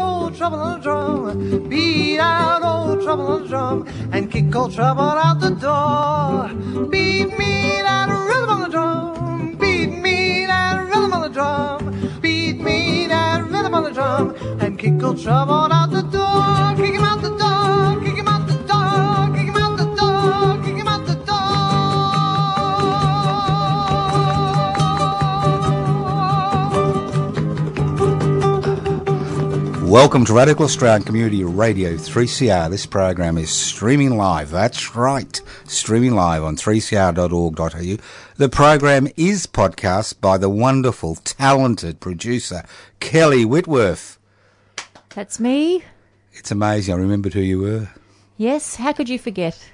old trouble on the drum. Beat out old trouble on the drum. And kick old trouble out the door. Beat me that rhythm on the drum. Beat me that rhythm on the drum. Beat me that rhythm on the drum. And kick old trouble out the door. Kick him out the door, kick him out the door, kick him out the door, kick him out the door. Welcome to Radical Australian Community Radio 3CR. This program is streaming live. That's right, streaming live on 3cr.org.au. The program is podcast by the wonderful, talented producer, Kelly Whitworth. That's me. It's amazing. I remembered who you were. Yes. How could you forget?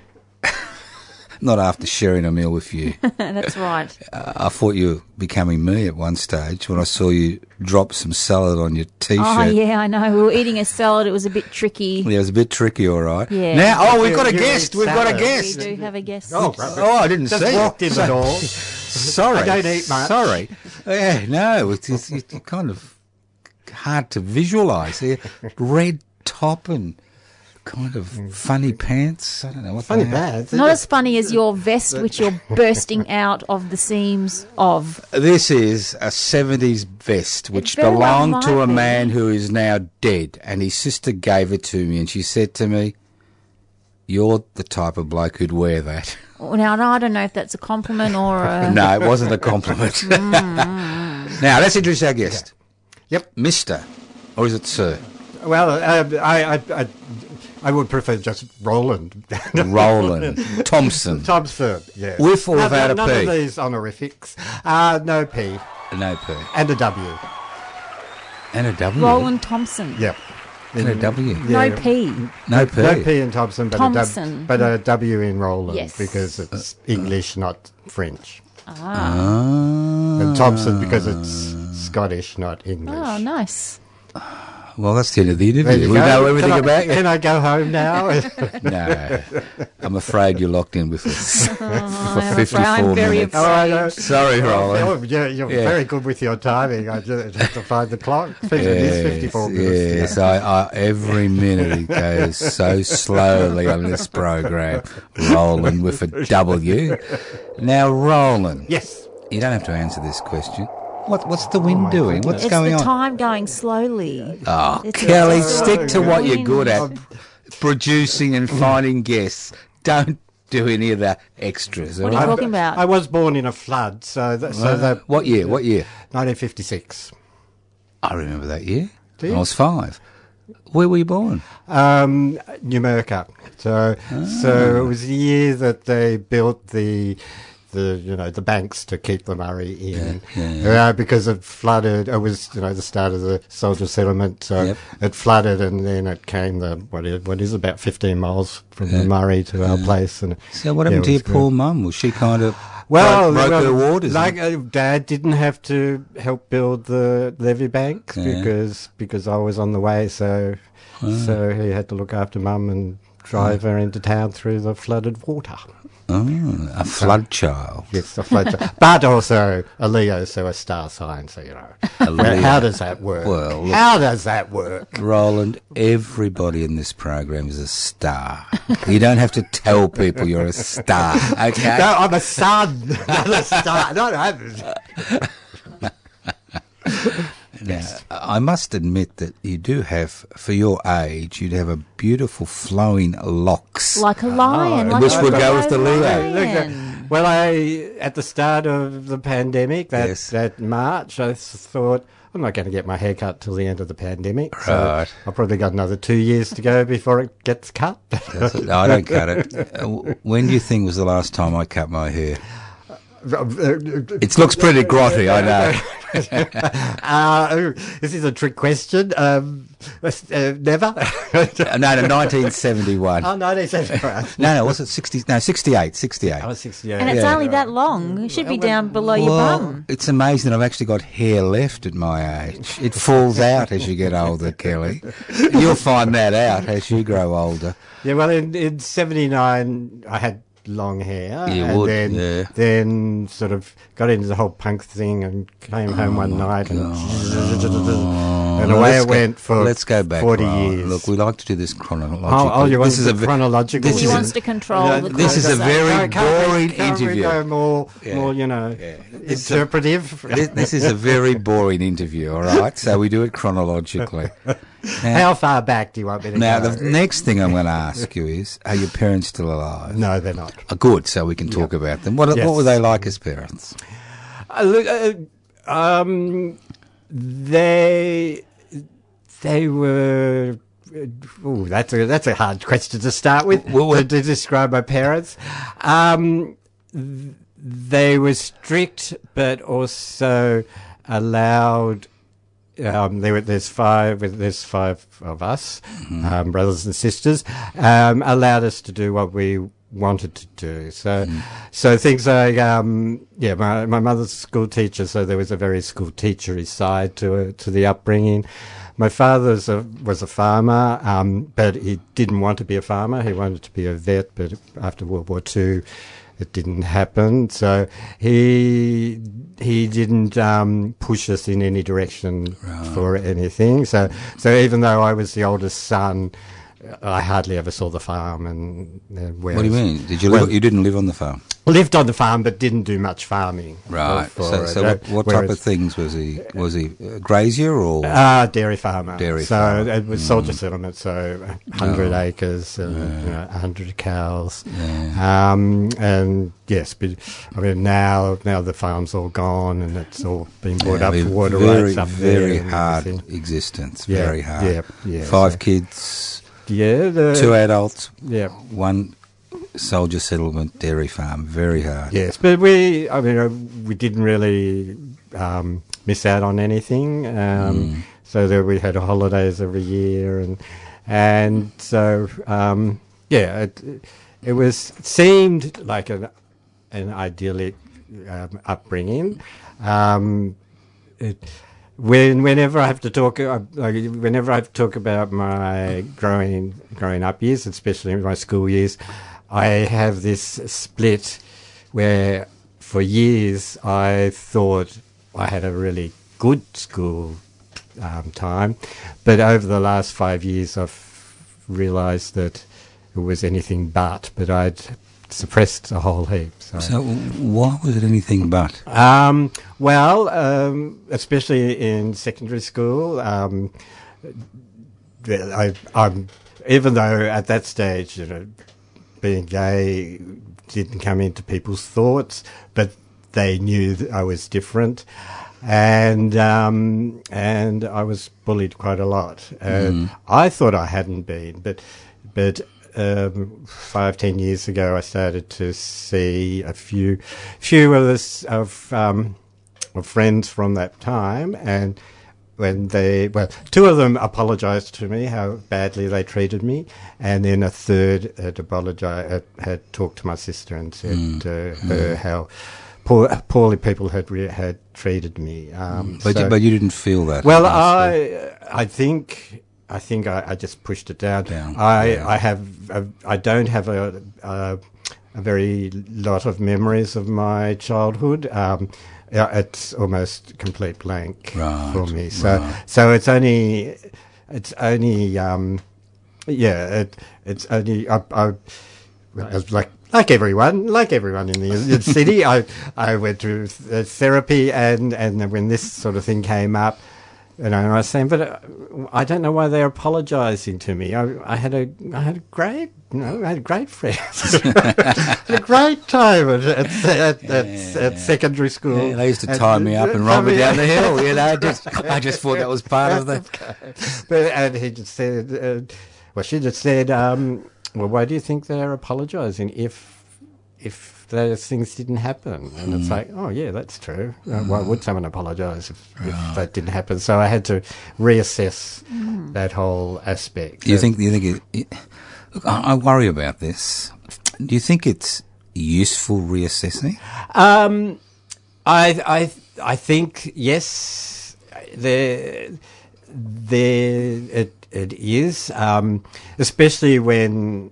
Not after sharing a meal with you. That's right. I thought you were becoming me at one stage when I saw you drop some salad on your T-shirt. Oh, yeah, I know. We were eating a salad. It was a bit tricky. Yeah, it was a bit tricky, all right. Yeah. Now, we've got a guest. We've got a guest. We do have a guest. Oh, I didn't see it. Just walked in at all. Sorry. I don't eat much. Sorry. Yeah, no, it's kind of hard to visualise. Red top and kind of funny pants. I don't know what funny pants. Not as funny as your vest, which you're bursting out of the seams of. This is a 70s vest, which belonged to a man who is now dead, and his sister gave it to me, and she said to me, "You're the type of bloke who'd wear that." Now, I don't know if that's a compliment or a... No, it wasn't a compliment. Now, let's introduce our guest. Yeah. Yep, Mr. Or is it Sir? Well, I would prefer just Roland. Roland Thompson. Thompson, yes. With or without a P? None of these honorifics. No P. No P. And a W. And a W? Roland Thompson. Yep. And a W. Yeah. No P. No P. No P in Thompson, but Thompson. But a W in Roland. Yes. Because it's English, not French. Ah. And Thompson because it's Scottish, not English. Oh, nice. Well, that's the end of the interview. We know everything about it. Can I go home now? No. I'm afraid you're locked in with us for 54 I'm very minutes. Sorry, Roland. Oh, you're very good with your timing. I just have to find the clock. It is 54 minutes. Yes, I every minute it goes so slowly on this program. Roland with a W. Now, Roland. Yes. You don't have to answer this question. What's the wind doing? What's going on? It's the time going slowly. Oh, Kelly, stick to what you're good at, producing and finding guests. Don't do any of the extras. What are you talking about? I was born in a flood, so what year? 1956. I remember that year. Do you? I was 5. Where were you born? Numurkah. So it was the year that they built the banks to keep the Murray in because it flooded. It was the start of the soldier settlement, so it flooded, and then it came what is about 15 miles from the Murray to our place. And so what happened to your poor mum? Was she kind of broke her waters? Like Dad didn't have to help build the levee bank because I was on the way, so he had to look after Mum and drive her into town through the flooded water. Oh, a flood child. Yes, a flood child. But also a Leo, so a star sign, How does that work? Well, how does that work? Roland, everybody in this program is a star. You don't have to tell people you're a star, okay? No, I'm a sun, not a star. No, Yes. Now, I must admit that you do have, for your age, you'd have a beautiful flowing locks. Like a lion. Oh, like which would go with the Leo. Well, at the start of the pandemic, that March, I thought, I'm not going to get my hair cut till the end of the pandemic. Right. So I've probably got another 2 years to go before it gets cut. No, I don't cut it. When do you think was the last time I cut my hair? It looks pretty grotty, I know. This is a trick question. Never? No, 1971. Oh, 1971. No, was it 60? No, 68. Oh, 68. And it's only that long. It should be down below your bum. It's amazing that I've actually got hair left at my age. It falls out as you get older, Kelly. You'll find that out as you grow older. Yeah, well, in 79, I had long hair, then sort of got into the whole punk thing and came home one night and away I went for let's go back 40 years. Look, we like to do this chronologically. Chronological. He wants to control the chronology. This is a very boring interview. Interpretive. This is a very boring interview, all right? So we do it chronologically. Now, how far back do you want me to go? Now, the next thing I'm going to ask you is, are your parents still alive? No, they're not. Oh, good, so we can talk about them. What were they like as parents? They were... Ooh, that's a hard question to start with, to describe my parents. They were strict, but also allowed... There's five of us, brothers and sisters, allowed us to do what we wanted to do. So, so things like, my mother's a school teacher, so there was a very school teachery side to the upbringing. My father was a farmer, but he didn't want to be a farmer. He wanted to be a vet, but after World War II, it didn't happen, so he didn't push us in any direction for anything. So even though I was the oldest son, I hardly ever saw the farm. And what do you mean? Did you you didn't live on the farm? Lived on the farm, but didn't do much farming. Right. So what type of things was he? Was he a grazier or dairy farmer? So it was soldier settlement. So 100 acres, 100 cows, and yes, but I mean now the farm's all gone and it's all been brought up for water rights up there. Very hard existence. Yeah, very hard. Yeah. 5 kids. Yeah. 2 adults. Yeah. 1. Soldier settlement, dairy farm, very hard. Yes, but we didn't really miss out on anything. So that we had holidays every year, and so it seemed like an idyllic upbringing. Whenever I have to talk about my growing up years, especially my school years, I have this split where for years I thought I had a really good school time, but over the last 5 years I've realised that it was anything but I'd suppressed a whole heap. So why was it anything but? Especially in secondary school, I'm even though at that stage, being gay didn't come into people's thoughts, but they knew that I was different, and I was bullied quite a lot. I thought I hadn't been, but 5-10 years ago, I started to see a few of us of friends from that time, and when two of them apologised to me how badly they treated me, and then a third had apologised, had talked to my sister and said to her how poorly people had treated me. But you didn't feel that. Well, I think I just pushed it down. I don't have a very lot of memories of my childhood. It's almost complete blank for me. So it's only. I was like everyone in the city. I went to therapy, and when this sort of thing came up, You know, and I was saying, but I don't know why they're apologising to me. I had a great friend, a great time at secondary school. Yeah, they used to tie me up and roll me down the hill. You know, I just thought that was part of the. But and he just said, well, she just said, well, why do you think they're apologising if those things didn't happen? And it's like, oh yeah, that's true. Why would someone apologise if that didn't happen? So I had to reassess that whole aspect. I worry about this. Do you think it's useful reassessing? I think yes. It is, especially when.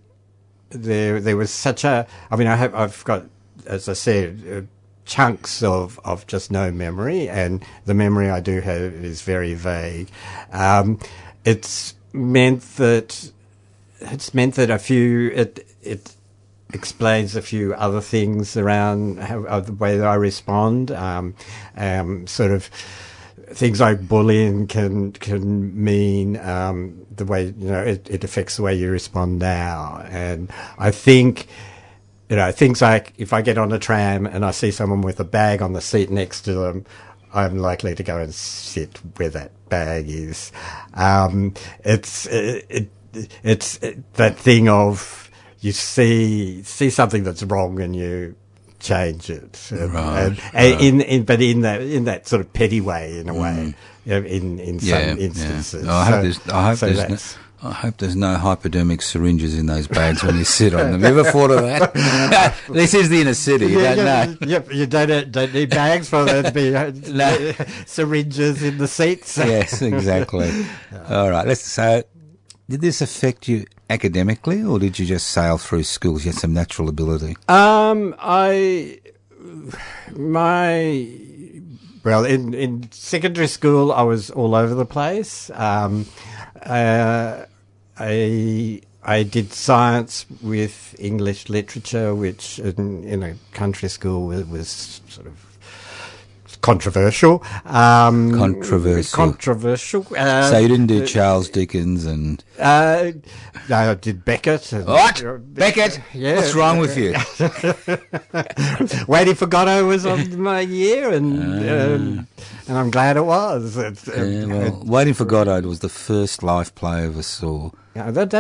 There was such a. I mean, I've got, as I said, chunks of just no memory, and the memory I do have is very vague. It's meant that a few. It explains a few other things around the way that I respond. Sort of things like bullying can mean the way, you know, it affects the way you respond now. And I think, you know, things like if I get on a tram and I see someone with a bag on the seat next to them, I'm likely to go and sit where that bag is. It's that thing of you see something that's wrong and you change it, right. In that sort of petty way, in a way, in some instances. Yeah. I hope there's no hypodermic syringes in those bags when you sit on them. You ever thought of that? This is the inner city. You don't need bags for there to be syringes in the seats. Yes, exactly. All right. So, did this affect you academically, or did you just sail through schools? You had some natural ability. In secondary school, I was all over the place. I did science with English literature, which in a country school was sort of controversial. So you didn't do Charles Dickens and... no, I did Beckett. What? Beckett? Yeah. What's wrong with you? Waiting for Godot was on my year, and I'm glad it was. Waiting for Godot was the first live play I ever saw. Was that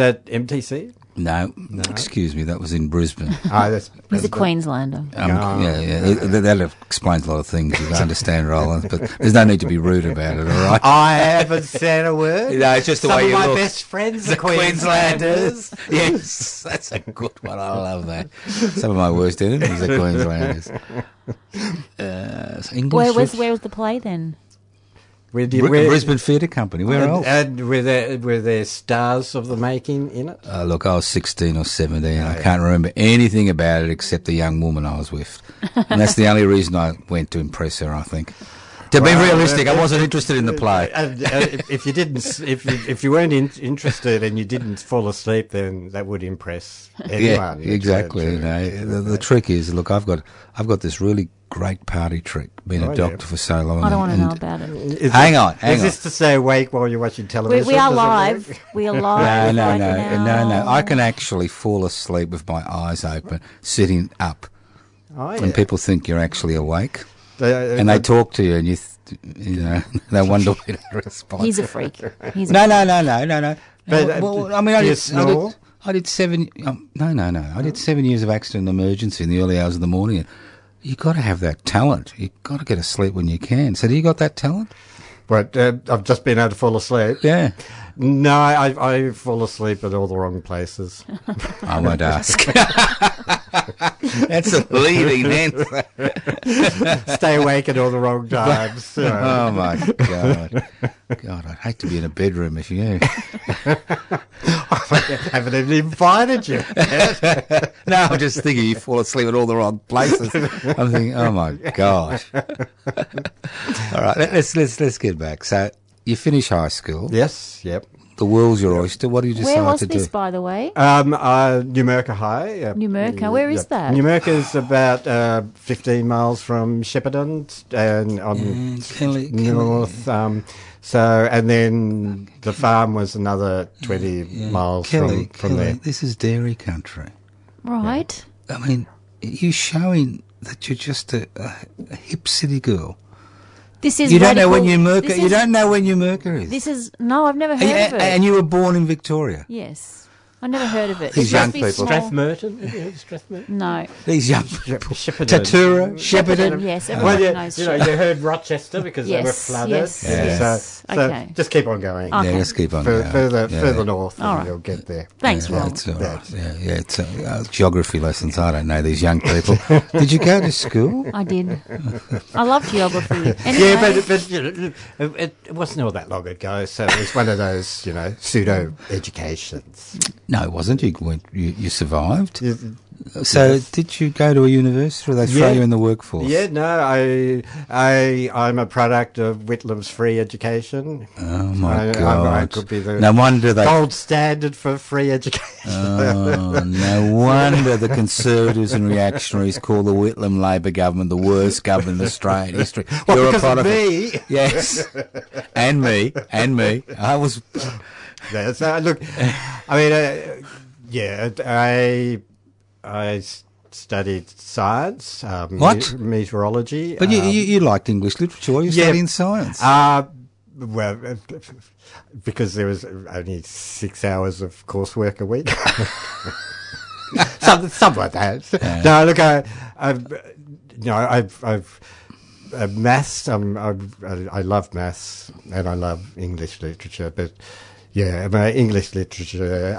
at MTC? No, excuse me, that was in Brisbane. He's a Queenslander. That explains a lot of things you don't understand, Roland, but there's no need to be rude about it, all right? I haven't said a word. No, it's just the way you look. Some of my best friends are Queenslanders. Yes, that's a good one. I love that. Some of my worst enemies are Queenslanders. Where was the play then? Brisbane Theatre Company. Where else? And were there stars of the making in it? Look, I was 16 or 17. I can't remember anything about it except the young woman I was with. And that's the only reason I went, to impress her, I think. To be realistic, I wasn't interested in the play. If you weren't interested and you didn't fall asleep, then that would impress anyone. Yeah, exactly. The trick is, look, I've got this really great party trick. Been a doctor for so long. I don't want to know about it. Hang on. Is this to stay awake while you're watching television? We are live. No. I can actually fall asleep with my eyes open, sitting up, and people think you're actually awake. They talk to you, and you know, they wonder why you don't respond. He's a freak. No. Well, I mean, I did 7 years of accident and emergency in the early hours of the morning. You got to have that talent. You got to get asleep when you can. So, do you got that talent? But I've just been able to fall asleep. Yeah. No, I fall asleep at all the wrong places. I won't ask. That's a leading answer. Stay awake at all the wrong times. So. Oh, my God. God, I'd hate to be in a bedroom if you. I haven't even invited you. No, I'm just thinking you fall asleep at all the wrong places. I'm thinking, oh, my God. All right, let's get back. So you finish high school. Yes, yep. the world's your oyster. What do you decide to do? Where was this, by the way? Numurkah High. Numurkah. Where is that? Numurkah is about 15 miles from Shepparton and on north. And then the farm was another 20 miles from there. This is dairy country. Right. Yeah. I mean, you're showing that you're just a hip city girl. This is you don't know when Numurkah is. This is I've never heard of it. And you were born in Victoria. Yes, I never heard of it. These young people, Strathmerton. Have you heard of Strathmerton? No. These young people, Tatura, Shepparton. Yes, everyone knows. You heard Rochester because they were flooded. Yes. So just keep on going. Okay. Yeah, just keep on going. Further north, and you'll get there. Thanks, Roland. Yeah, it's geography lessons. I don't know these young people. Did you go to school? I did. I love geography. Anyway. Yeah, but it wasn't all that long ago, so it was one of those, pseudo educations. No, it wasn't. You survived. So did you go to a university or they throw you in the workforce? Yeah, no, I'm a product of Whitlam's free education. Oh, my God. I could be the gold standard for free education. Oh, no wonder the Conservatives and reactionaries call the Whitlam Labor government the worst government in Australian history. Well, you're because of me. Yes, and me. I was... I studied science, meteorology. But you liked English literature. You studied science. Well, because there was only 6 hours of coursework a week. Something like that. Yeah. No, look, I've maths. I love maths and I love English literature, but. Yeah, my English literature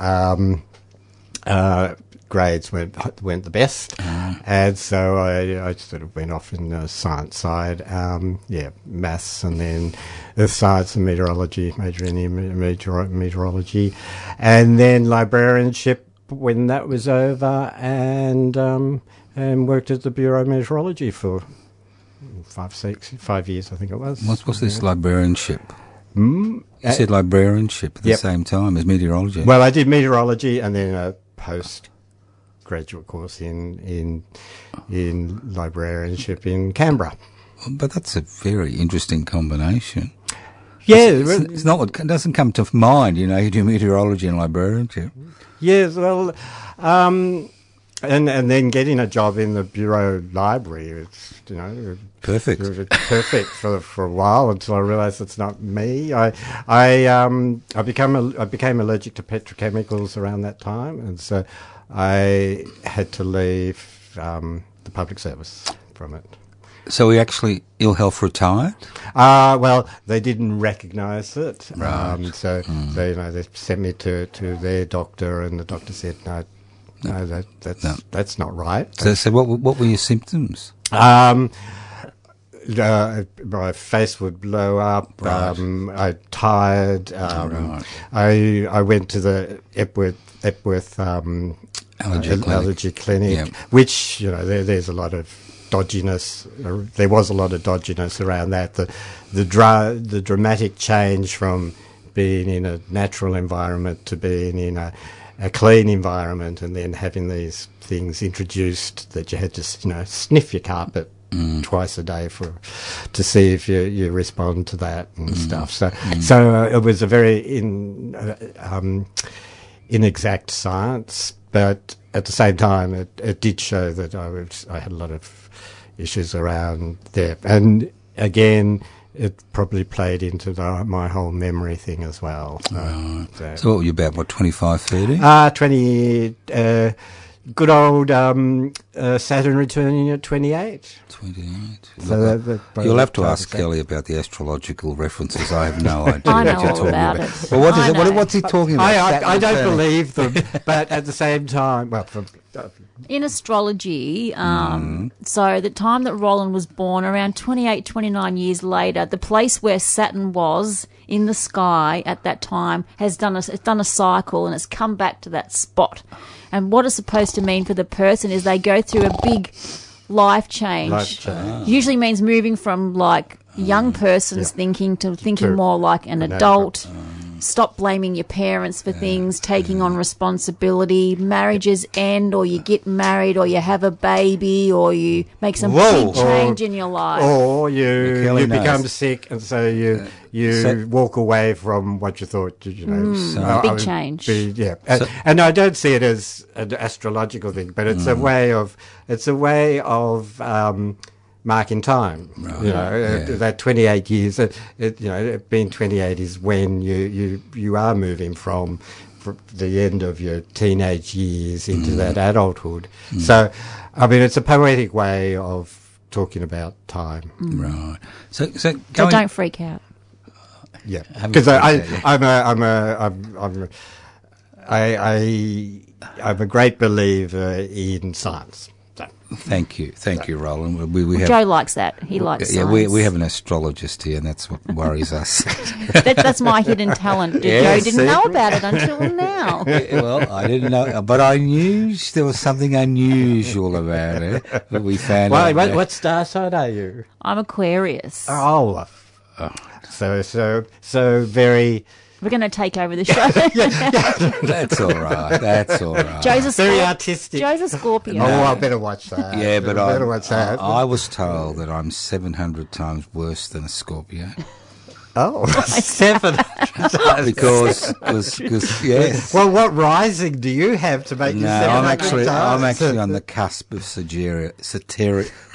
grades weren't the best, and so I sort of went off in the science side. Maths, and then earth science and meteorology, majoring in meteorology, and then librarianship when that was over, and worked at the Bureau of Meteorology for 5 years, I think it was. What's this librarianship? You said librarianship at the same time as meteorology. Well, I did meteorology and then a postgraduate course in librarianship in Canberra. But that's a very interesting combination. Yeah, it's not what doesn't come to mind. You do meteorology and librarianship. Yes, well, and then getting a job in the Bureau Library, it's perfect for a while until I realised it's not me. I became allergic to petrochemicals around that time, and so I had to leave the public service from it. So we actually ill health retired? Well, they didn't recognise it, right? They sent me to their doctor, and the doctor said no. No, that's not right. So what were your symptoms? My face would blow up. Right. I tired. Right. I went to the Epworth allergy clinic, which there's a lot of dodginess. There was a lot of dodginess around that. The dramatic change from being in a natural environment to being in a clean environment, and then having these things introduced that you had to, sniff your carpet twice a day to see if you respond to that and stuff. So, it was a very inexact science, but at the same time, it did show that I had a lot of issues around there, and again. It probably played into my whole memory thing as well. So what were you about, 25, 30? 20, good old Saturn returning at 28. 28. So you'll have to ask Kelly about the astrological references. I have no idea. I know all about it. Well, what's he talking about? I don't believe them, but at the same time... well. In astrology, so the time that Roland was born, around 28, 29 years later, the place where Saturn was in the sky at that time has done a cycle and it's come back to that spot. And what it's supposed to mean for the person is they go through a big life change. Usually means moving from young person's thinking to thinking more like an adult. Stop blaming your parents for things, taking on responsibility. Marriages end, or you get married, or you have a baby, or you make some big change in your life. Or you become sick, and so you walk away from what you thought, you know. Big change. And I don't see it as an astrological thing, but it's a way of marking time, right. You know, that 28 years, being 28 is when you are moving from the end of your teenage years into that adulthood. Mm. So, I mean, it's a poetic way of talking about time. Mm. Right. So don't freak out. Yeah. Because I'm a great believer in science. Thank you, Roland. Joe likes that. He likes science. Yeah, we have an astrologist here, and that's what worries us. That's my hidden talent. Joe didn't know about it until now. Well, I didn't know, but I knew there was something unusual about it that we found out. What star sign are you? I'm Aquarius. Oh. So very... We're going to take over the show. That's all right. Joe's a very artistic. Joe's a Scorpio. Oh, I better watch that. Yeah, but I was told that I'm 700 times worse than a Scorpio. Oh, 700 times. Because yes. Well, what rising do you have to make you 700 times? I'm actually on the cusp of Sagittarius.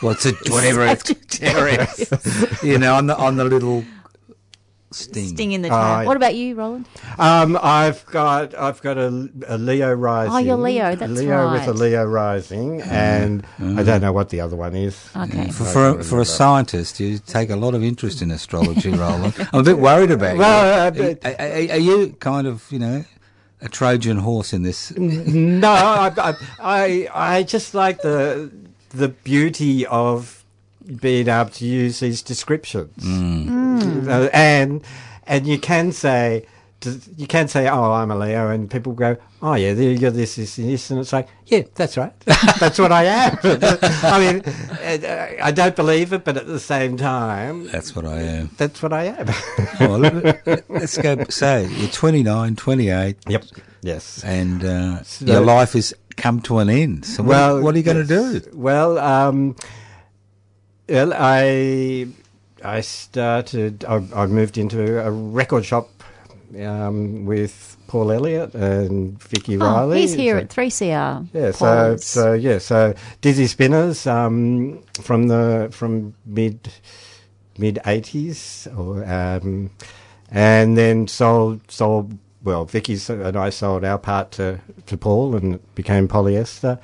Whatever it's. You know, on the little. Sting in the tail. What about you, Roland? I've got a Leo rising. Oh, you're Leo. That's Leo with a Leo rising, and I don't know what the other one is. Okay. For a scientist, you take a lot of interest in astrology, Roland. I'm a bit worried about you. Well, are you kind of a Trojan horse in this? No, I just like the beauty of being able to use these descriptions. And you can say, oh, I'm a Leo, and people go, oh yeah, you're this, and it's like, yeah, that's right. That's what I am. I mean, I don't believe it, but at the same time... That's what I am. Well, let's go say, you're 29, 28. Yep. Yes. And your life has come to an end. So what are you going to do? Well, well, I moved into a record shop with Paul Elliott and Vicky Wiley. He's here at 3CR. Yeah, so Dizzy Spinners from mid 80s, or and then sold. Well, Vicky and I sold our part to Paul, and it became Polyester.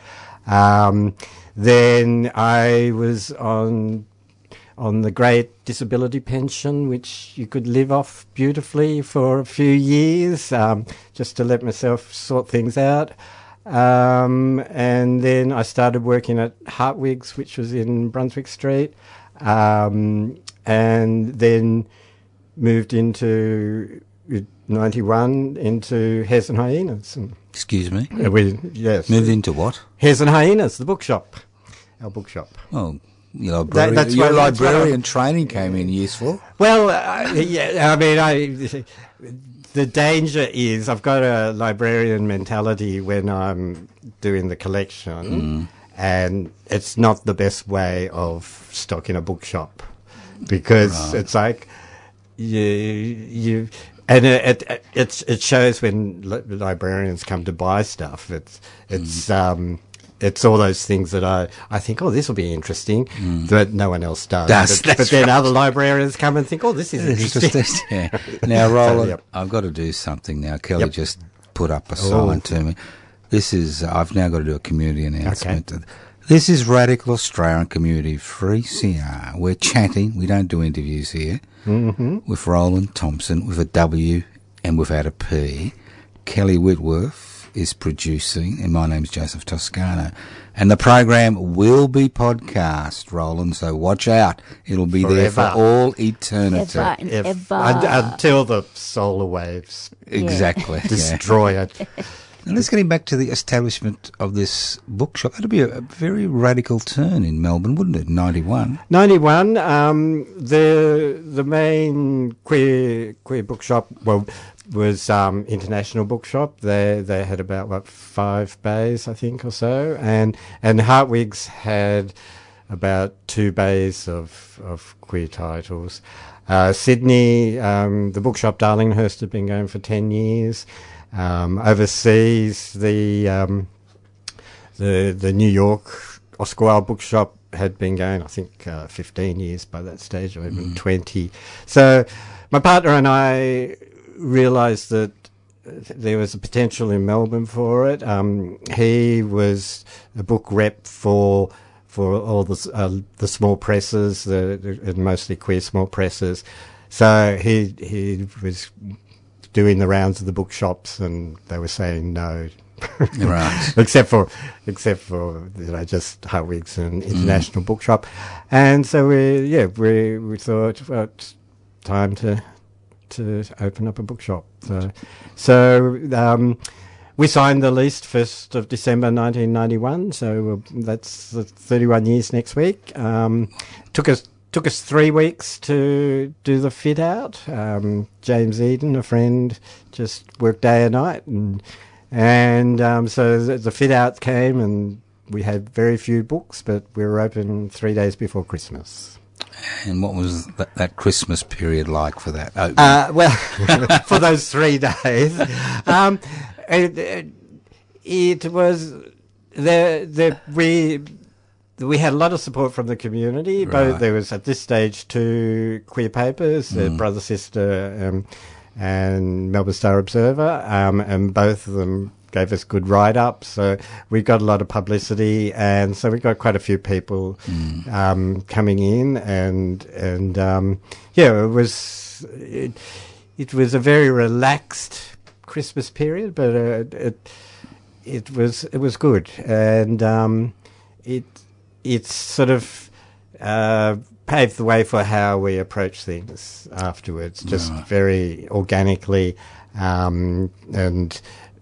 Then I was on the great disability pension, which you could live off beautifully for a few years, just to let myself sort things out. And then I started working at Hartwig's, which was in Brunswick Street, and then moved into 91 into Hares and Hyenas. Excuse me? Yes. Moved into what? Hares and Hyenas, the bookshop. Our bookshop. Oh, your librarian, training came in useful. Well, the danger is I've got a librarian mentality when I'm doing the collection, and it's not the best way of stocking a bookshop, because it's like you and it shows when librarians come to buy stuff. It's all those things that I think, oh, this will be interesting, that no one else does. But then other librarians come and think, oh, this is interesting. Yeah. Now, Roland, I've got to do something now. Kelly just put up a sign to me. This is, I've now got to do a community announcement. Okay. This is Radical Australian Community 3CR. We're chatting. We don't do interviews here. Mm-hmm. With Roland Thompson, with a W and without a P. Kelly Whitworth is producing, and my name's Joseph Toscano. And the program will be podcast, Roland, so watch out. It'll be forever. There for all eternity. Ever and ever. Until the solar waves. Exactly. Destroy it. And let's get back to the establishment of this bookshop. That'd be a very radical turn in Melbourne, wouldn't it? 91. The main queer bookshop, well, was International Bookshop. They had about what, 5 bays, I think, or so, and Hartwig's had about 2 bays of queer titles. Sydney, the bookshop Darlinghurst had been going for 10 years. Overseas, the New York Oscar Wilde Bookshop had been going, I think, 15 years by that stage, or even 20. So my partner and I realised that there was a potential in Melbourne for it. He was a book rep for all the small presses, the mostly queer small presses. So he was doing the rounds of the bookshops, and they were saying no, right? except for just Hartwig's and International Bookshop, and so we thought, well, it's time to open up a bookshop. So we signed the lease 1st of December 1991. So that's 31 years next week. Took us 3 weeks to do the fit out. James Eden, a friend, just worked day and night, and so the fit out came, and we had very few books, but we were open 3 days before Christmas. And what was that Christmas period like for that opening? Well, for those 3 days, it was we had a lot of support from the community. Right. Both, there was at this stage 2 queer papers, Brother Sister and Melbourne Star Observer, and both of them gave us good write-ups. So we got a lot of publicity, and so we got quite a few people coming in, and it was a very relaxed Christmas period, but it was good, and It's sort of paved the way for how we approach things afterwards, just very organically, and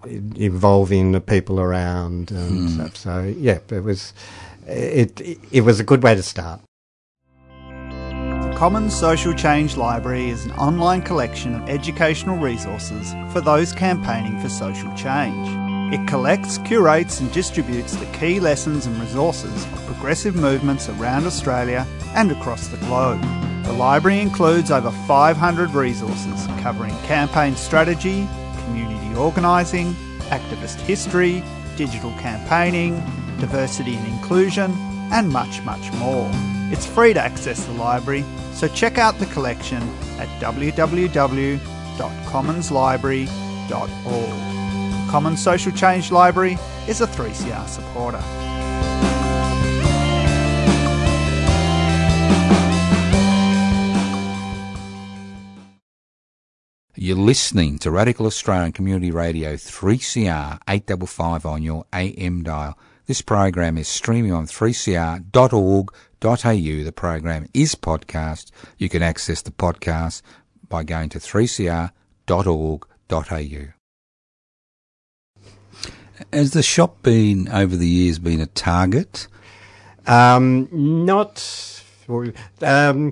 involving the people around and stuff. So it was a good way to start. The Common Social Change Library is an online collection of educational resources for those campaigning for social change. It collects, curates and distributes the key lessons and resources of progressive movements around Australia and across the globe. The library includes over 500 resources covering campaign strategy, community organising, activist history, digital campaigning, diversity and inclusion, and much, much more. It's free to access the library, so check out the collection at www.commonslibrary.org. Common Social Change Library is a 3CR supporter. You're listening to Radical Australian Community Radio 3CR 855 on your AM dial. This program is streaming on 3cr.org.au. The program is podcast. You can access the podcast by going to 3cr.org.au. Has the shop been, over the years, been a target? Not a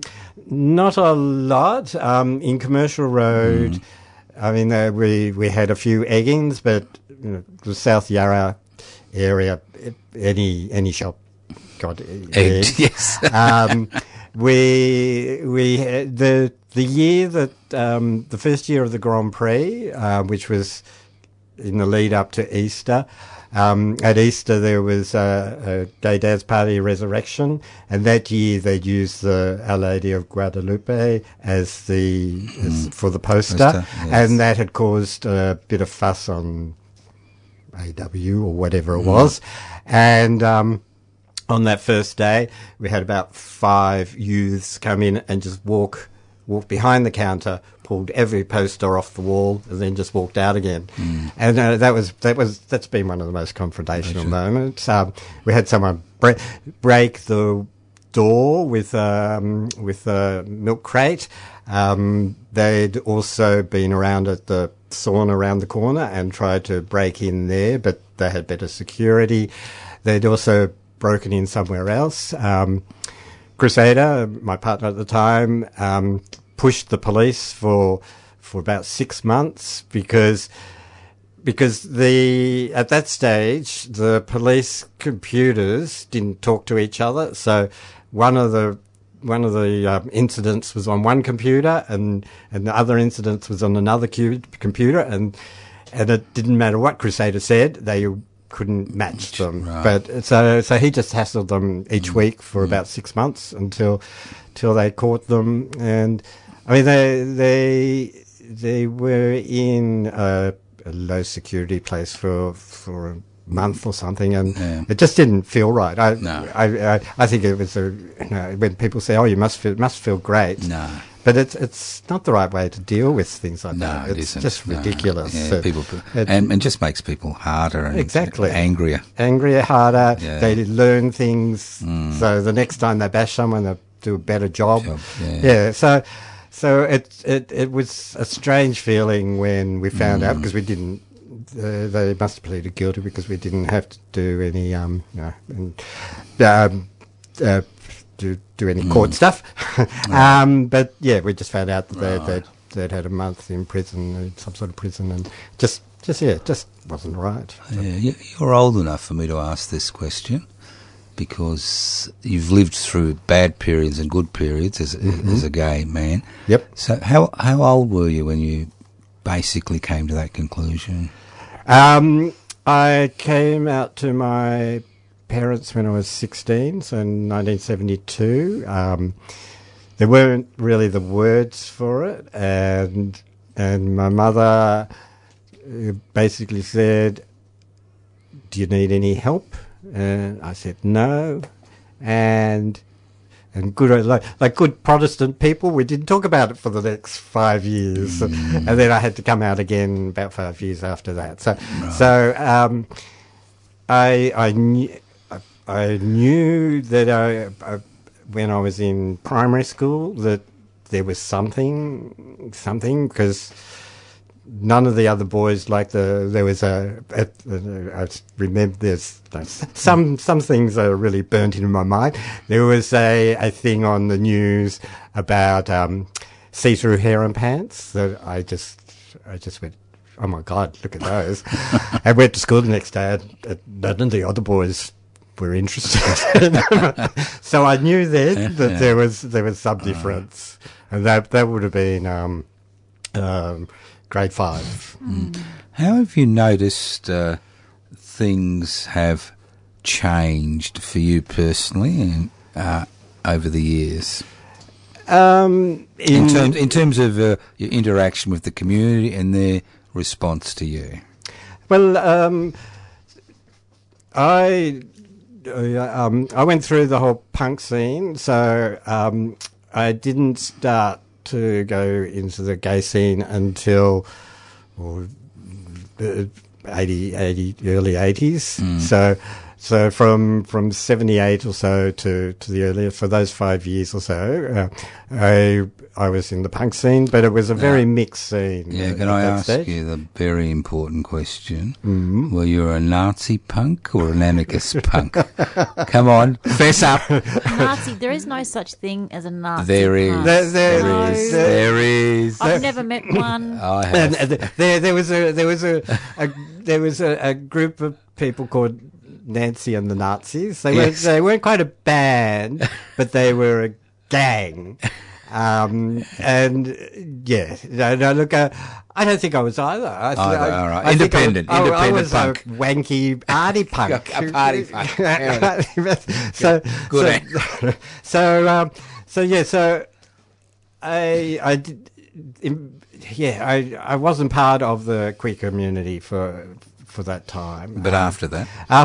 lot. In Commercial Road, I mean, we had a few eggings, but the South Yarra area, any shop got egged. Yes. We had the year that the first year of the Grand Prix, which was in the lead up to Easter. At Easter there was a Gay Dad's Party Resurrection, and that year they used the Our Lady of Guadalupe as for the poster. Yes. And that had caused a bit of fuss on AW or whatever it was. And on that first day we had about 5 youths come in and just walked behind the counter, pulled every poster off the wall, and then just walked out again. And that's been one of the most confrontational moments. We had someone break the door with a milk crate. They'd also been around at the sauna around the corner and tried to break in there, but they had better security. They'd also broken in somewhere else. Crusader, my partner at the time, pushed the police for about 6 months because at that stage the police computers didn't talk to each other. So one of the incidents was on one computer and the other incident was on another computer, and it didn't matter what Crusader said, they couldn't match them. Right. But so he just hassled them each week for about 6 months until they caught them. And I mean they were in a low security place for a month or something, and it just didn't feel right. I think it was when people say, "Oh, you must feel great," but it's not the right way to deal with things like that. No, it isn't. Just ridiculous. Yeah, so people and just makes people harder and angrier, harder. Yeah. They learn things, so the next time they bash someone, they do a better job. So it was a strange feeling when we found out, because we didn't. They must have pleaded guilty because we didn't have to do any do any court stuff. But yeah, we just found out that they'd had a month in prison, some sort of prison, and just wasn't right. Yeah, you're old enough for me to ask this question, because you've lived through bad periods and good periods as a gay man. Yep. So how old were you when you basically came to that conclusion? I came out to my parents when I was 16, so in 1972. There weren't really the words for it, and my mother basically said, "Do you need any help?" And I said no, and good, like good Protestant people, we didn't talk about it for the next 5 years, and then I had to come out again about 5 years after that. So, I knew that when I was in primary school that there was something because none of the other boys I remember this. Some things are really burnt into my mind. There was a thing on the news about see-through hair and pants that I just went, "Oh my God, look at those." I went to school the next day and none of the other boys were interested. So I knew then that there was some difference, and that would have been Grade 5. How have you noticed things have changed for you personally over the years? In terms of your interaction with the community and their response to you? Well, I went through the whole punk scene, so I didn't start to go into the gay scene until early 80s. So from 78 or so to the earlier, for those 5 years or so, I was in the punk scene, but it was a very mixed scene. Yeah, can I ask you the very important question? Mm-hmm. Were you a Nazi punk or an anarchist punk? Come on, fess up. Nazi, there is no such thing as a Nazi. There is. I've never met one. I have. There was a group of people called Nancy and the Nazis. They weren't quite a band, but they were a gang. I don't think I was either. I was independent punk. A wanky party punk. A party punk. I wasn't part of the queer community for that time. But after that, I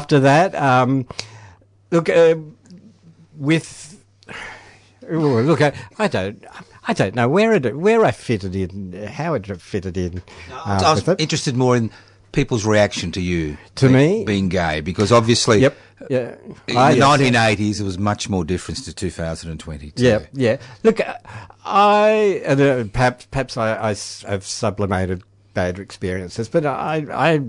don't know where I fitted in, how it fitted in. I was interested more in people's reaction to you, being gay, because obviously, in the 1980s it was much more different to 2022. Perhaps I've sublimated bad experiences, but I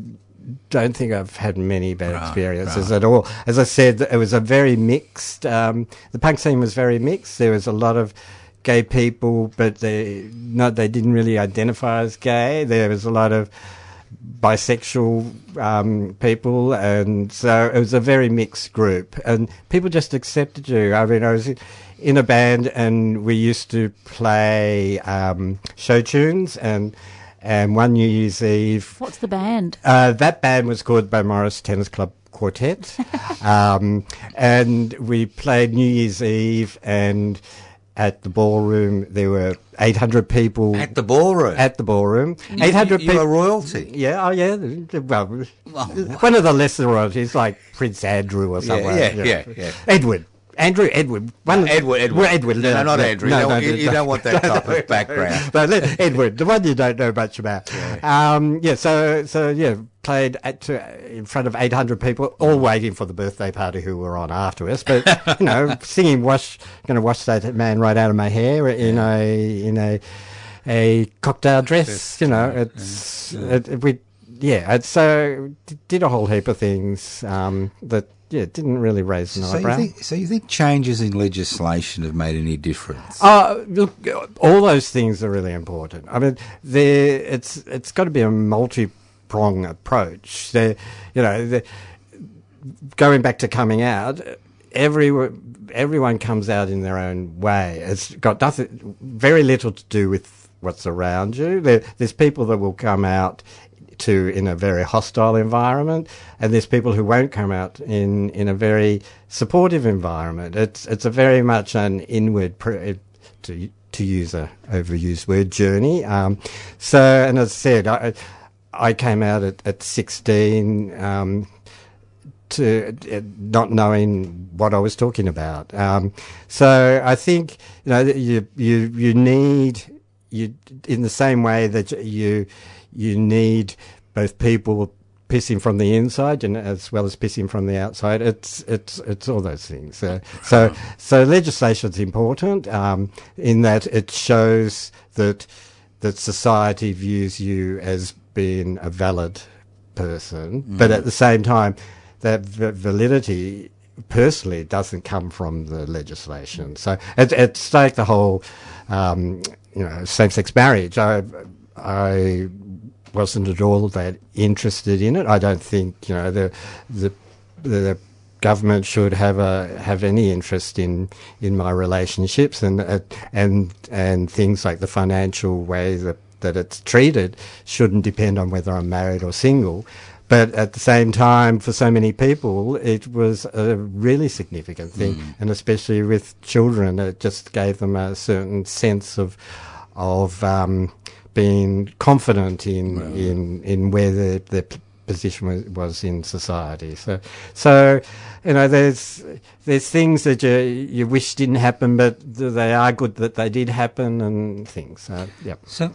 don't think I've had many bad experiences at all. As I said, it was a very mixed, the punk scene was very mixed. There was a lot of gay people, but they didn't really identify as gay. There was a lot of bisexual people, and so it was a very mixed group, and people just accepted you. I mean, I was in a band, and we used to play show tunes, and one New Year's Eve... What's the band? That band was called by Morris Tennis Club Quartet, and we played New Year's Eve, and at the ballroom there were 800 people. At the ballroom? At the ballroom. 800 people. You were royalty? Yeah, oh yeah. Well, one of the lesser royalties, like Prince Andrew or someone. Yeah. Edward. Edward. No, not Andrew. You don't want that type of background. But Edward, the one you don't know much about. Yeah. Played in front of 800 people, all waiting for the birthday party who were on after us. But you know, singing "Gonna Wash That Man Right Out of My Hair" in a cocktail dress. You know, So did a whole heap of things that. Yeah, it didn't really raise an eyebrow. So you think changes in legislation have made any difference? Look, all those things are really important. I mean, it's got to be a multi-prong approach. Going back to coming out, everyone comes out in their own way. It's got very little to do with what's around you. There's people that will come out in a very hostile environment, and there's people who won't come out in a very supportive environment. It's a very much an inward, to use an overused word, journey. So, and as I said, I came out at 16, to not knowing what I was talking about. So I think you need you in the same way that you need both people pissing from the inside and as well as pissing from the outside. It's all those things. So legislation's important in that it shows that society views you as being a valid person, but at the same time, that validity personally doesn't come from the legislation. So it's like the whole same-sex marriage. I wasn't at all that interested in it. I don't think the government should have any interest in my relationships and things like the financial way that it's treated shouldn't depend on whether I'm married or single. But at the same time, for so many people, it was a really significant thing, and especially with children, it just gave them a certain sense of being confident in where their position was in society. So there's things that you wish didn't happen, but they are good that they did happen and things. So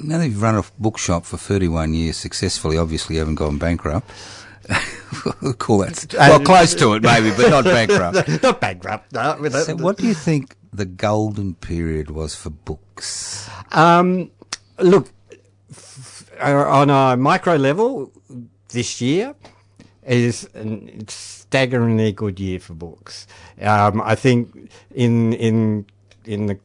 now that you've run a bookshop for 31 years successfully, obviously you haven't gone bankrupt. We'll call that close to it maybe, but not bankrupt. Not bankrupt. No. So what do you think the golden period was for books? Look, on a micro level, this year is a staggeringly good year for books. I think in the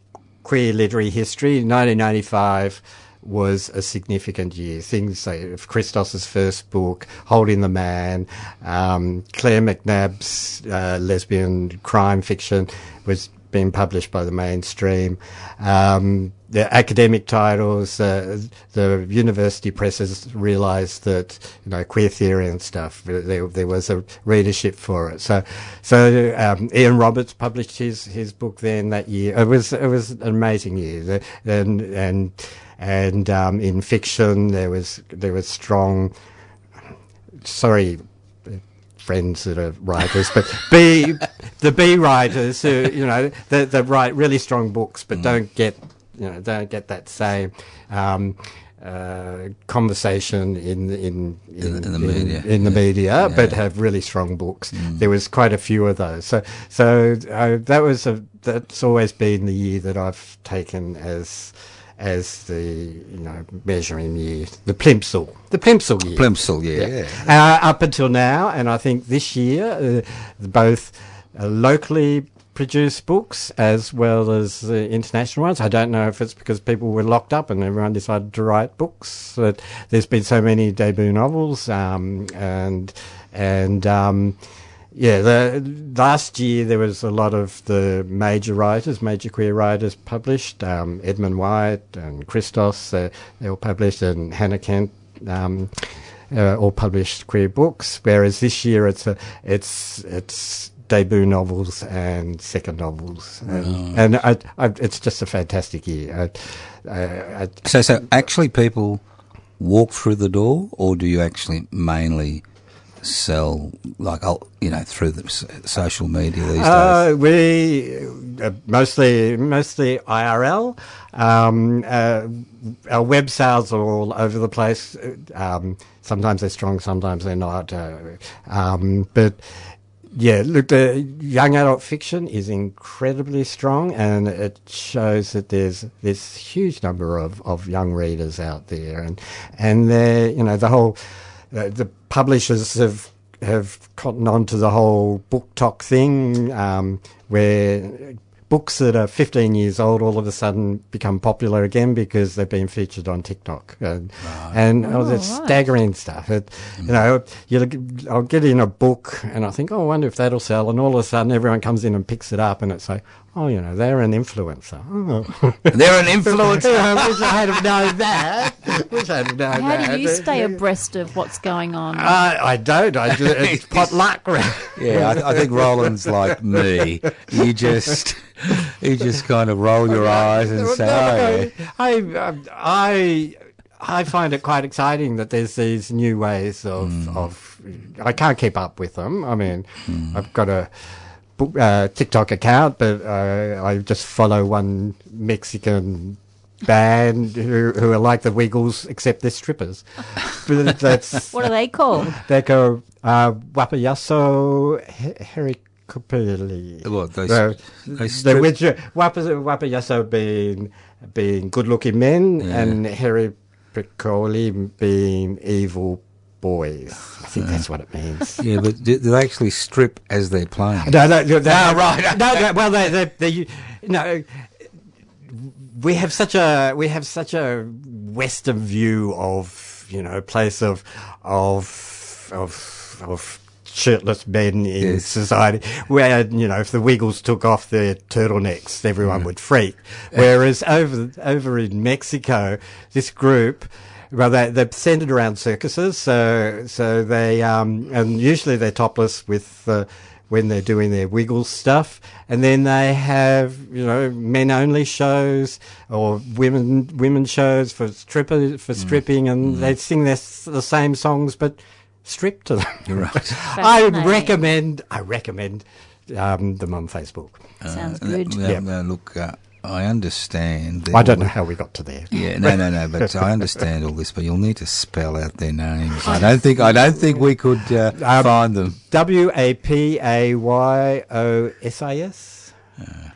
queer literary history, 1995 was a significant year. Things like Christos's first book, Holding the Man, Claire McNabb's lesbian crime fiction was being published by the mainstream. The academic titles, the university presses realised that queer theory and stuff. There was a readership for it. So Ian Roberts published his book then that year. It was an amazing year. And in fiction there was strong. Sorry, friends that are writers, but the B writers who that write really strong books but don't get that same conversation in the media but have really strong books. There was quite a few of those. So that's always been the year that I've taken as as the, you know, measuring year, the plimsoll. The plimsoll year. Plimsoll year, yeah. Up until now, and I think this year, both locally produced books as well as international ones. I don't know if it's because people were locked up and everyone decided to write books. But there's been so many debut novels, yeah, last year there was a lot of the major writers, major queer writers published. Edmund White and Christos, they all published, and Hannah Kent, all published queer books. Whereas this year it's debut novels and second novels, and it's just a fantastic year. So actually, people walk through the door, or do you actually mainly sell, like, through the social media these days? We mostly IRL. Our web sales are all over the place. Sometimes they're strong, sometimes they're not. But yeah, look, the young adult fiction is incredibly strong, and it shows that there's this huge number of young readers out there, and they're, you know, the whole. The publishers have cottoned on to the whole book talk thing, where books that are 15 years old all of a sudden become popular again because they've been featured on TikTok. There's staggering stuff. I'll get in a book and I think, I wonder if that'll sell. And all of a sudden everyone comes in and picks it up and it's like, they're an influencer. Oh. They're an influencer. Wish I'd have known that. How do you stay abreast of what's going on? I don't. I do. It's potluck. Yeah, I think Roland's like me. You just kind of roll your eyes and say, I find it quite exciting that there's these new ways of I can't keep up with them. I mean, I've got a TikTok account, but I just follow one Mexican band who are like the Wiggles, except they're strippers. But that's, what are they called? They go Wapayaso Hericopoli. Well, Wapayaso being good-looking men, and Hericopoli being evil boys. I think that's what it means. Yeah, but do they actually strip as they're playing? No, right. We have such a Western view of, place of shirtless men in society, where, if the Wiggles took off their turtlenecks, everyone would freak. Whereas over in Mexico, this group. Well, they're centered around circuses, so they and usually they're topless with when they're doing their wiggle stuff, and then they have men only shows or women shows for stripping, and they sing the same songs but stripped to them. You're right. I recommend them on Facebook. Sounds good. Look. I understand. I don't know how we got to there. Yeah, no. But I understand all this. But you'll need to spell out their names. I don't think we could find them. Wapayosas.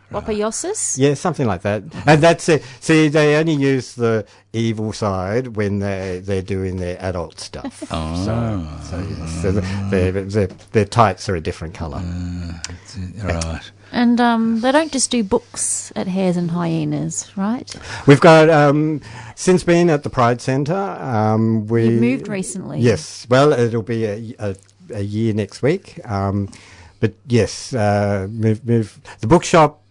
Wapayosis. Yeah, something like that. And that's it. See, they only use the evil side when they're doing their adult stuff. Their tights are a different colour. Right. And they don't just do books at Hares and Hyenas, right? We've got, since being at the Pride Centre, You've moved recently. Yes. Well, it'll be a year next week. But yes, move. The bookshop,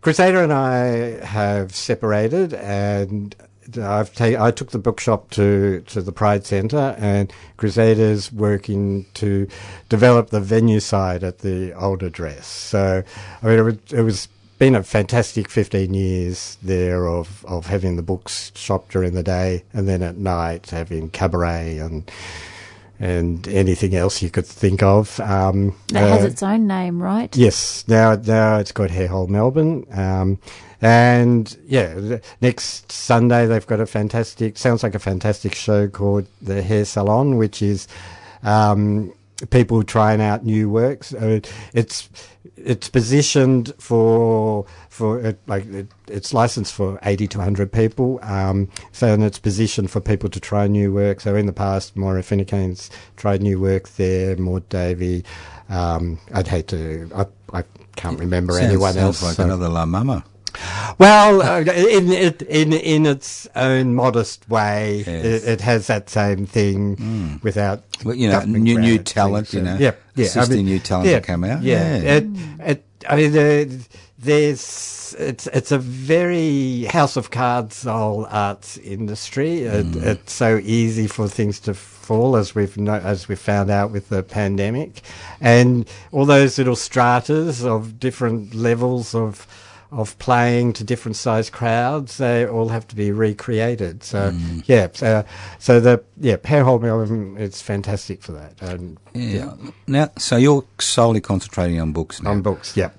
Crusader and I have separated, and I took the bookshop to the Pride Centre, and Crusader's working to develop the venue side at the old address. So, I mean, it was been a fantastic 15 years there of having the books shop during the day, and then at night having cabaret and anything else you could think of. That has its own name, right? Yes. Now it's called Hair Hole Melbourne. And yeah, next Sunday they've got sounds like a fantastic show called The Hair Salon, which is people trying out new works. It's positioned for it's licensed for 80 to 100 people. And it's positioned for people to try new work. So in the past, Moira Finucane's tried new work there, Maud Davey. I can't remember anyone else. Sounds like another La Mama. Well, in its own modest way, yes. it has that same thing without new talent, things, assisting new talent to come out. It's a very house of cards old arts industry. It's so easy for things to fall, as we've found out with the pandemic, and all those little stratas of different levels of playing to different size crowds, they all have to be recreated. So Hair Hole Melbourne, it's fantastic for that. Now, so you're solely concentrating on books now. On books, yeah.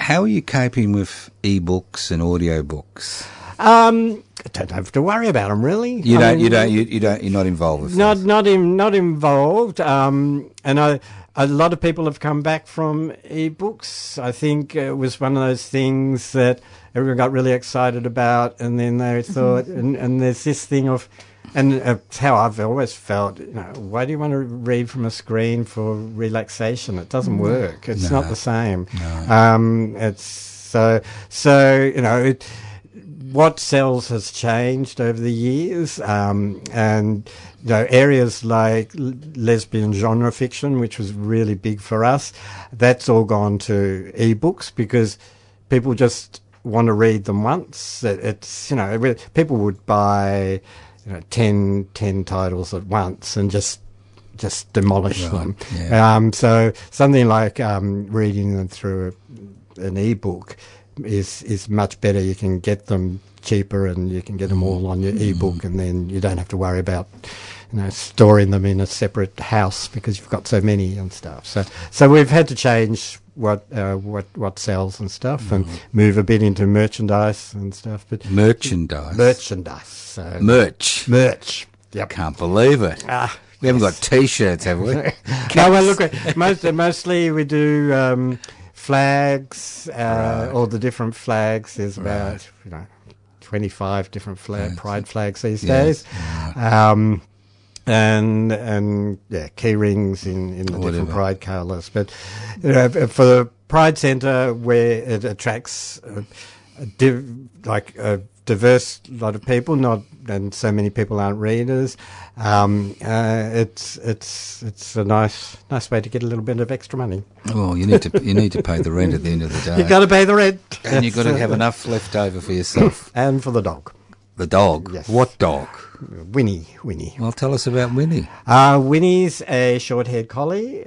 How are you coping with e-books and audio books? I don't have to worry about them, really. You're not involved with them. Not involved. A lot of people have come back from e-books. I think it was one of those things that everyone got really excited about, and then they thought, and there's this thing of, and it's how I've always felt, why do you want to read from a screen for relaxation? It doesn't work. It's not the same. No. What sells has changed over the years, and areas like lesbian genre fiction, which was really big for us, that's all gone to ebooks because people just want to read them once. People would buy 10 titles at once and just demolish them. Yeah. So something like reading them through an ebook is much better. You can get them cheaper and you can get them all on your ebook, and then you don't have to worry about storing them in a separate house because you've got so many and stuff. So we've had to change what sells and stuff, and move a bit into merchandise and stuff. But merchandise. So merch. Yep. Can't believe it. We haven't got T-shirts, have we? No, well, look, mostly we do. Flags, all the different flags. There's about 25 different pride flags these days, and key rings in the different pride colours. But for the Pride Centre, where it attracts a diverse lot of people, and so many people aren't readers. It's a nice way to get a little bit of extra money. Well, you need to pay the rent at the end of the day. You got to pay the rent, and you got to have enough left over for yourself and for the dog. The dog. Yes. What dog? Winnie. Well, tell us about Winnie. Winnie's a short-haired collie.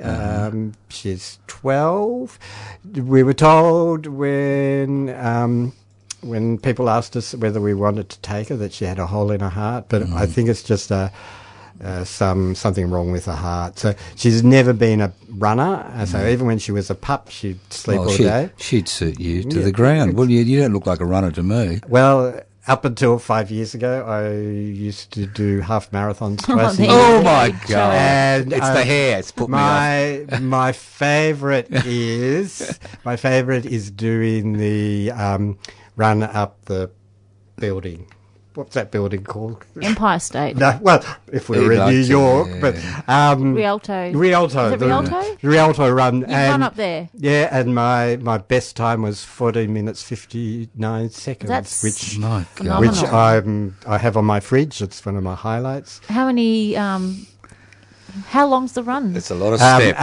She's 12. We were told when people asked us whether we wanted to take her, that she had a hole in her heart, but I think it's just something wrong with her heart. So she's never been a runner. So even when she was a pup, she'd sleep all day. She'd suit you to the ground. Well, you don't look like a runner to me. Well, up until 5 years ago, I used to do half marathons twice a year. Oh, my God. And it's the hair. It's put me off. My favourite is doing the run up the building. What's that building called? Empire State. No, well, if we were in New York, but Rialto. Rialto. Is it Rialto? Rialto run. You run up there. Yeah, and my best time was 14 minutes 59 seconds. That's which I have on my fridge. It's one of my highlights. How many? How long's the run? It's a lot of steps.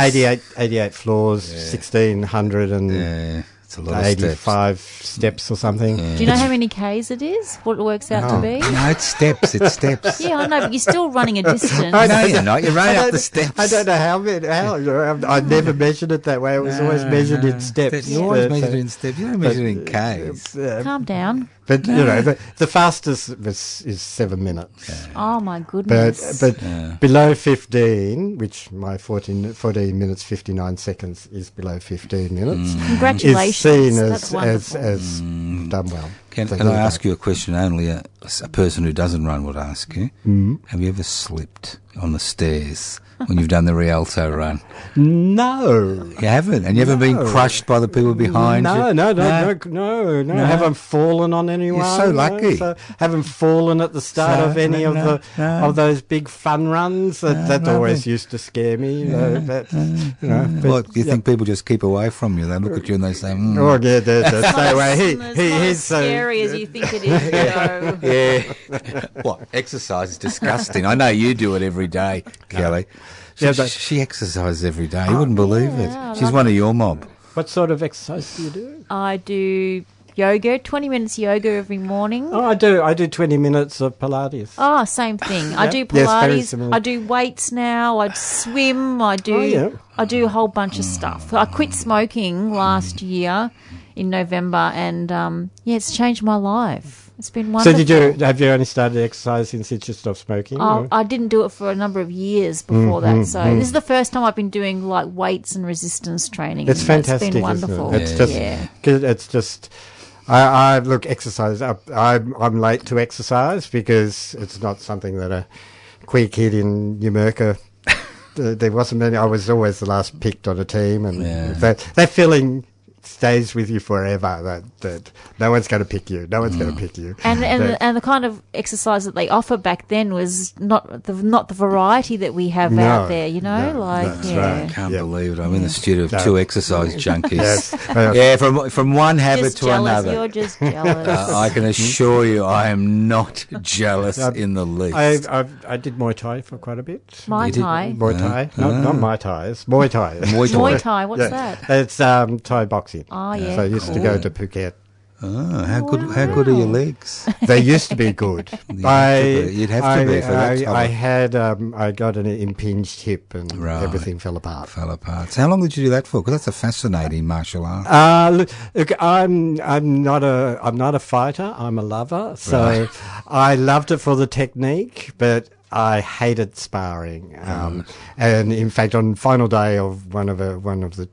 88 floors, 1,600 and. Yeah. It's a lot of 85 steps or something. Yeah. Do you know how many Ks it is? What it works out to be? No, it's steps. Yeah, I know, but you're still running a distance. No, you're not. You're running up the steps. I don't know how many. I never measured it that way. It was always measured in steps. You always measured in steps. You don't measure in Ks. Calm down. But, the fastest is 7 minutes. Yeah. Oh, my goodness. But below 15, which my 14 minutes, 59 seconds is below 15 minutes. Congratulations. Is seen as done well. Can I ask you a question only a person who doesn't run would ask you? Have you ever slipped? on the stairs when you've done the Rialto run? No. You haven't? And you haven't been crushed by the people behind you? No. Haven't fallen on anyone. You're so lucky. So haven't fallen at the start of those big fun runs. That always used to scare me. You think people just keep away from you? They look at you and they say, oh, yeah, they stay away. He's so scary as you think it is, though. Yeah. Well, exercise is disgusting. I know you do it every day, Kelly. She exercises every day. You wouldn't believe it. She's one of your mob. What sort of exercise do you do? I do yoga, 20 minutes yoga every morning. Oh, I do 20 minutes of Pilates. Oh, same thing. I do Pilates. Yes, I do weights now. I swim. I do a whole bunch of stuff. I quit smoking last year in November, and it's changed my life. It's been wonderful. So have you only started exercising since you stopped smoking? Oh, I didn't do it for a number of years before that. So this is the first time I've been doing like weights and resistance training. It's fantastic. It's been wonderful. Isn't it? I look, exercise. I'm late to exercise because it's not something that a queer kid in Numurkah. There wasn't many. I was always the last picked on a team, and that feeling stays with you forever, that no one's going to pick you. And the kind of exercise that they offer back then was not the variety that we have out there, you know? Right. I can't believe it. I'm in the studio of two exercise junkies. From one habit just to jealous. Another. You're just jealous. I can assure you I am not jealous in the least. I did Muay Thai for quite a bit. Not Muay Thai. It's Muay Thai. Muay Thai, what's that? It's Thai boxing. Oh, yeah. So I used to go to Phuket. Oh, how good are your legs? They used to be good. You'd have to be for that. I had I got an impinged hip and everything fell apart. So how long did you do that for? Because that's a fascinating martial art. Look, I'm not a fighter. I'm a lover. So I loved it for the technique, but I hated sparring. And in fact, on final day of one of the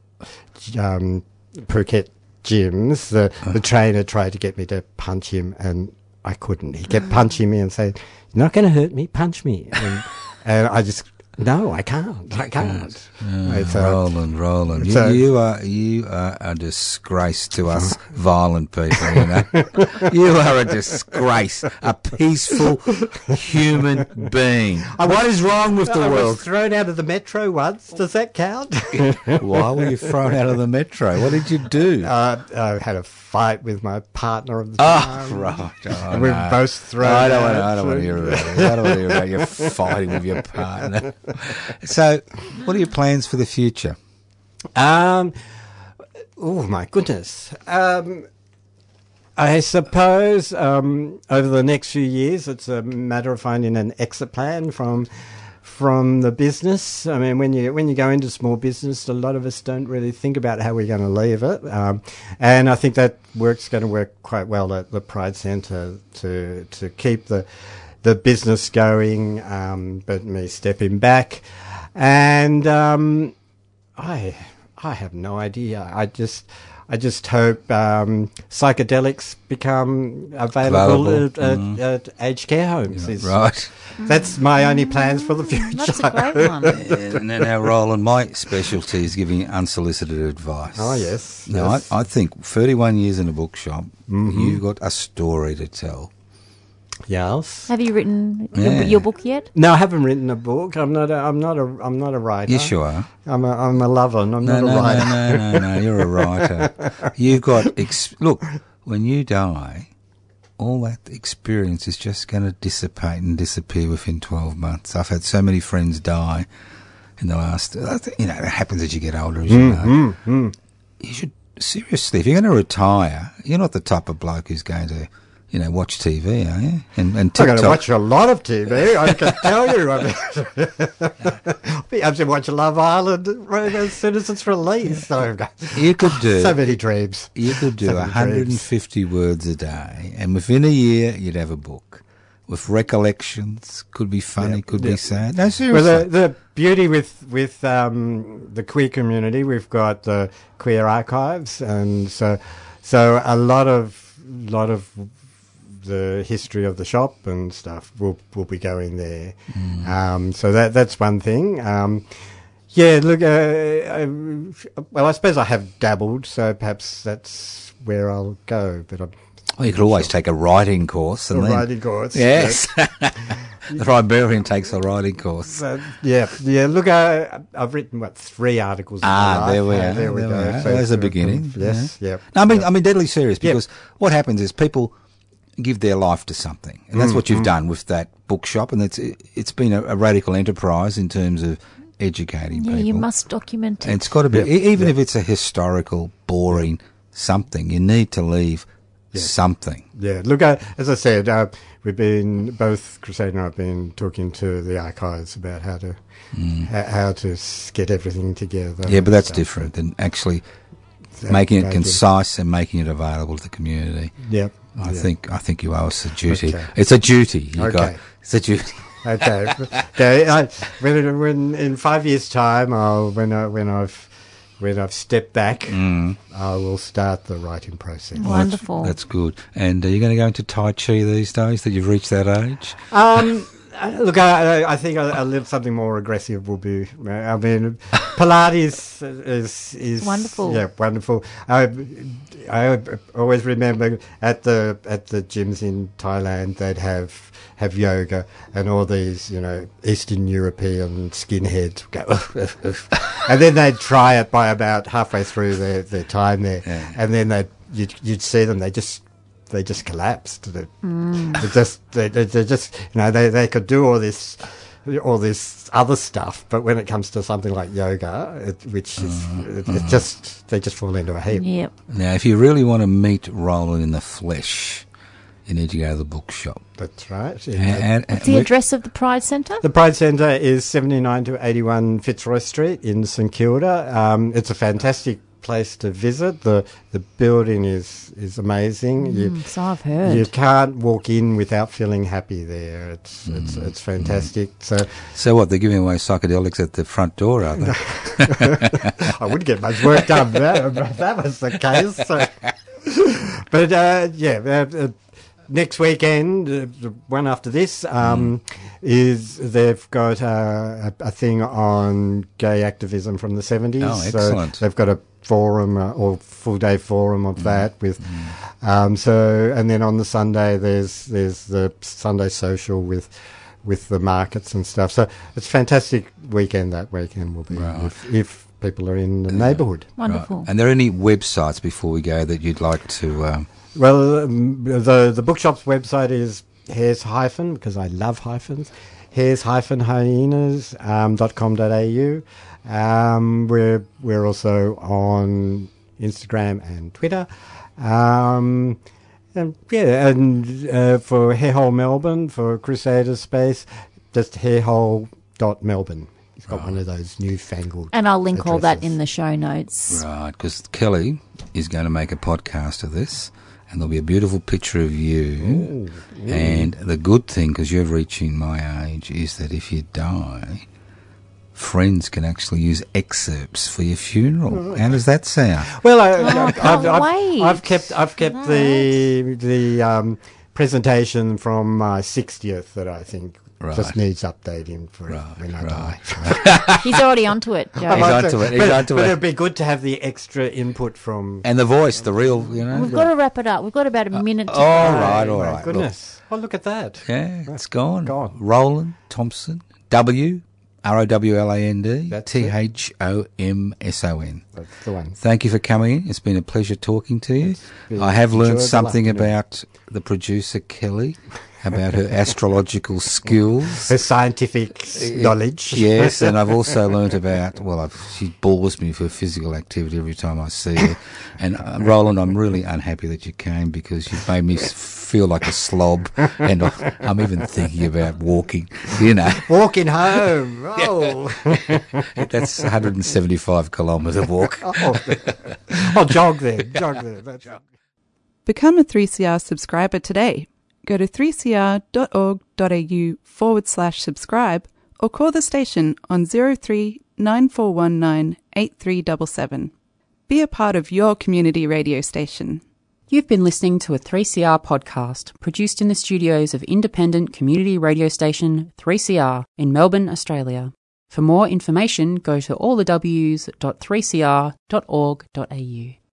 Phuket gyms, the trainer tried to get me to punch him, and I couldn't. He kept punching me and saying, "You're not going to hurt me. Punch me." And I just I can't. Roland. You are a disgrace to us violent people, you know. You are a disgrace, a peaceful human being. What is wrong with the world? I was thrown out of the metro once. Does that count? Why were you thrown out of the metro? What did you do? I had a fight with my partner of the time. And we were both thrown out. I don't want to hear about it. I don't want to hear about you fighting with your partner. So, what are your plans for the future? Oh, my goodness. I suppose over the next few years, it's a matter of finding an exit plan from the business. I mean, when you go into small business, a lot of us don't really think about how we're going to leave it. And I think that work's going to work quite well at the Pride Centre to keep the business going, but me stepping back. And I have no idea. I just hope psychedelics become available. At aged care homes. That's my only plans for the future. That's a great one. And then our role and my specialty is giving unsolicited advice. Oh, yes. Now, yes. I think 31 years in a bookshop, you've got a story to tell. Yes. Have you written your book yet? No, I haven't written a book. I'm not a writer. Yes, you are. I'm a lover. And I'm not a writer. No, you're a writer. You've got look, when you die, all that experience is just going to dissipate and disappear within 12 months. I've had so many friends die in the last. It happens as you get older, as you know. You should seriously, if you're going to retire, you're not the type of bloke who's going to, you know, watch TV, are you? And TikTok. I'm going to watch a lot of TV, I can tell you. I'm going to watch Love Island as soon as it's released. You could do so many dreams. You could do 150 words a day, and within a year you'd have a book with recollections. Could be funny, could be sad. No, seriously. Well, the beauty with the queer community, we've got the queer archives, and so a lot of the history of the shop and stuff, we'll be going there. Mm. So that's one thing. Yeah, look, I suppose I have dabbled, so perhaps that's where I'll go. But you could always take a writing course. Writing course. Yes. The librarian takes a writing course. Yeah. Look, I've written, 3 articles. There we go. So there's a beginning. Yes, yeah. No, I mean, deadly serious, because what happens is people give their life to something, and that's what you've done with that bookshop, and it's been a radical enterprise in terms of educating people. You must document it. And it's got to be, even if it's a historical, boring something, you need to leave something. Yeah, look, as I said, we've been, both Crusade and I have been talking to the archives about how to get everything together. Yeah, but that's different than actually making it concise and making it available to the community. Yep. I think you owe us a duty. Okay. It's a duty. It's a duty. Okay. When in 5 years' time, when I've stepped back, I will start the writing process. Wonderful. That's good. And are you going to go into Tai Chi these days that you've reached that age? Look, I think a little something more aggressive will be. I mean, Pilates is wonderful. Yeah, wonderful. I always remember at the gyms in Thailand they'd have yoga, and all these Eastern European skinheads would go, and then they'd try it by about halfway through their time there, and then you'd see them. They just collapsed. They could do all this other stuff, but when it comes to something like yoga, they just fall into a heap. Yep. Now, if you really want to meet Roland in the flesh, you need to go to the bookshop. That's right. Yeah. What's the address of the Pride Centre? The Pride Centre is 79 to 81 Fitzroy Street in St Kilda. It's a fantastic place to visit. The building is amazing. So I've heard. You can't walk in without feeling happy there. It's fantastic. So what, they're giving away psychedelics at the front door, are they? I wouldn't get much work done there if that was the case. But next weekend, the one after this, is they've got a thing on gay activism from the 70s. Oh, excellent. So they've got a forum, or full-day forum of that. And then on the Sunday, there's the Sunday social with the markets and stuff. So it's a fantastic weekend. That weekend will be if people are in the neighbourhood. Wonderful. Right. And are there any websites before we go that you'd like to... Well, the bookshop's website is hares- because I love hyphens, hares-hyenas.com.au. We're also on Instagram and Twitter. And for Hair Hole Melbourne, for Crusader Space, just hairhole.melbourne. It's got one of those newfangled. And I'll link all that in the show notes. Right, because Kelly is going to make a podcast of this. And there'll be a beautiful picture of you. Ooh. And the good thing, because you're reaching my age, is that if you die, friends can actually use excerpts for your funeral. How does that sound? Well, I've kept the presentation from my 60th that I think just needs updating for when I die. He's already onto it, Joe. But it'd be good to have the extra input from... And the voice, the real, We've got to wrap it up. We've got about a minute to go. All right. Goodness. Look. Oh, look at that. Yeah, it's gone. Roland Thompson, ROWLAND THOMSON. That's the one. Thank you for coming in. It's been a pleasure talking to you. I have learned something about the producer, Kelly, about her astrological skills. Her scientific knowledge. Yes, and I've also learnt about, she bores me for physical activity every time I see her. And Roland, I'm really unhappy that you came because you've made me feel like a slob, and I'm even thinking about walking, Walking home. Oh. That's 175 kilometre walk. I'll jog then. Become a 3CR subscriber today. Go to 3cr.org.au/subscribe or call the station on 03 9419 8377. Be a part of your community radio station. You've been listening to a 3CR podcast produced in the studios of independent community radio station 3CR in Melbourne, Australia. For more information, go to allthews.3cr.org.au.